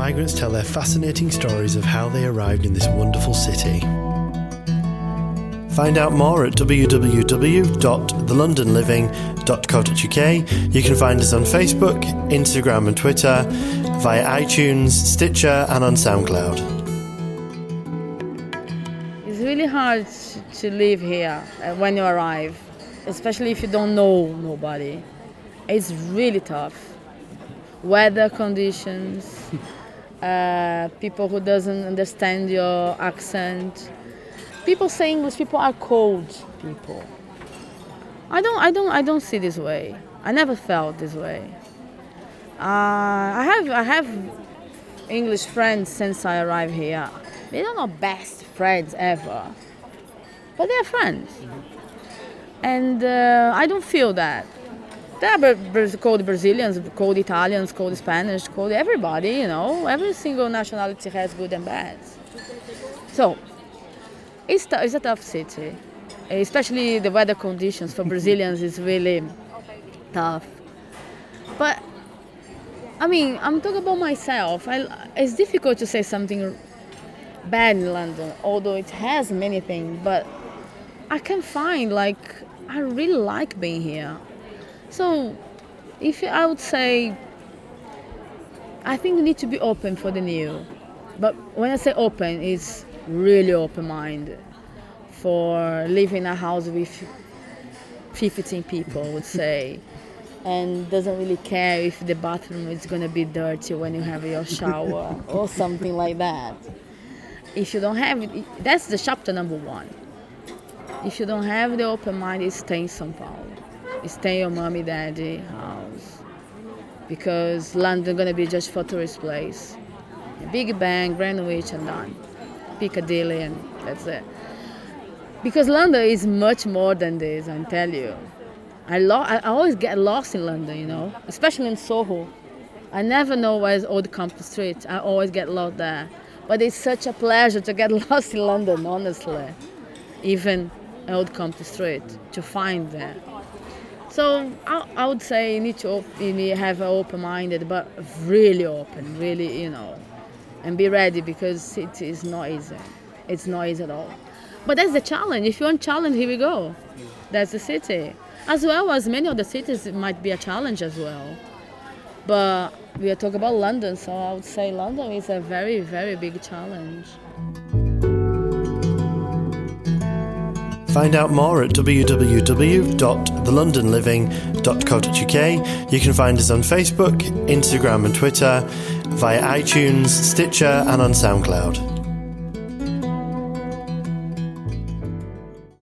migrants tell their fascinating stories of how they arrived in this wonderful city. Find out more at www.thelondonliving.co.uk. You can find us on Facebook, Instagram and Twitter, via iTunes, Stitcher and on SoundCloud. It's really hard to live here when you arrive, especially if you don't know nobody. It's really tough. Weather conditions, people who doesn't understand your accent. People say English people are cold people. I don't see this way. I never felt this way. I have English friends since I arrived here. They are not best friends ever, but they are friends. And I don't feel that. There are cold Brazilians, cold Italians, cold Spanish, cold everybody. You know, every single nationality has good and bad. So. It's a tough city, especially the weather conditions for Brazilians is really tough. But, I mean, I'm talking about myself. It's difficult to say something bad in London, although it has many things, but I can find, I really like being here. So, I would say, I think we need to be open for the new. But when I say open, it's really open-minded for living in a house with 15 people, I would say, and doesn't really care if the bathroom is going to be dirty when you have your shower or something like that. If you don't have it, that's the chapter number one. If you don't have the open mind, it's stay in São Paulo. It's stay in your mommy, daddy house, because London going to be just for tourist place. Big Bang, Greenwich and done. Piccadilly and that's it. Because London is much more than this, I tell you. I always get lost in London, you know, especially in Soho. I never know where's Old Compton Street. I always get lost there. But it's such a pleasure to get lost in London, honestly. Even Old Compton Street, to find there. So I would say you need to have an open-minded, but really open, really, you know. And be ready, because it is not easy. It's not easy at all. But that's the challenge. If you want challenge, here we go. That's the city. As well as many other cities, it might be a challenge as well. But we are talking about London, so I would say London is a very, very big challenge. Find out more at www.thelondonliving.co.uk. You can find us on Facebook, Instagram and Twitter, via iTunes, Stitcher and on SoundCloud.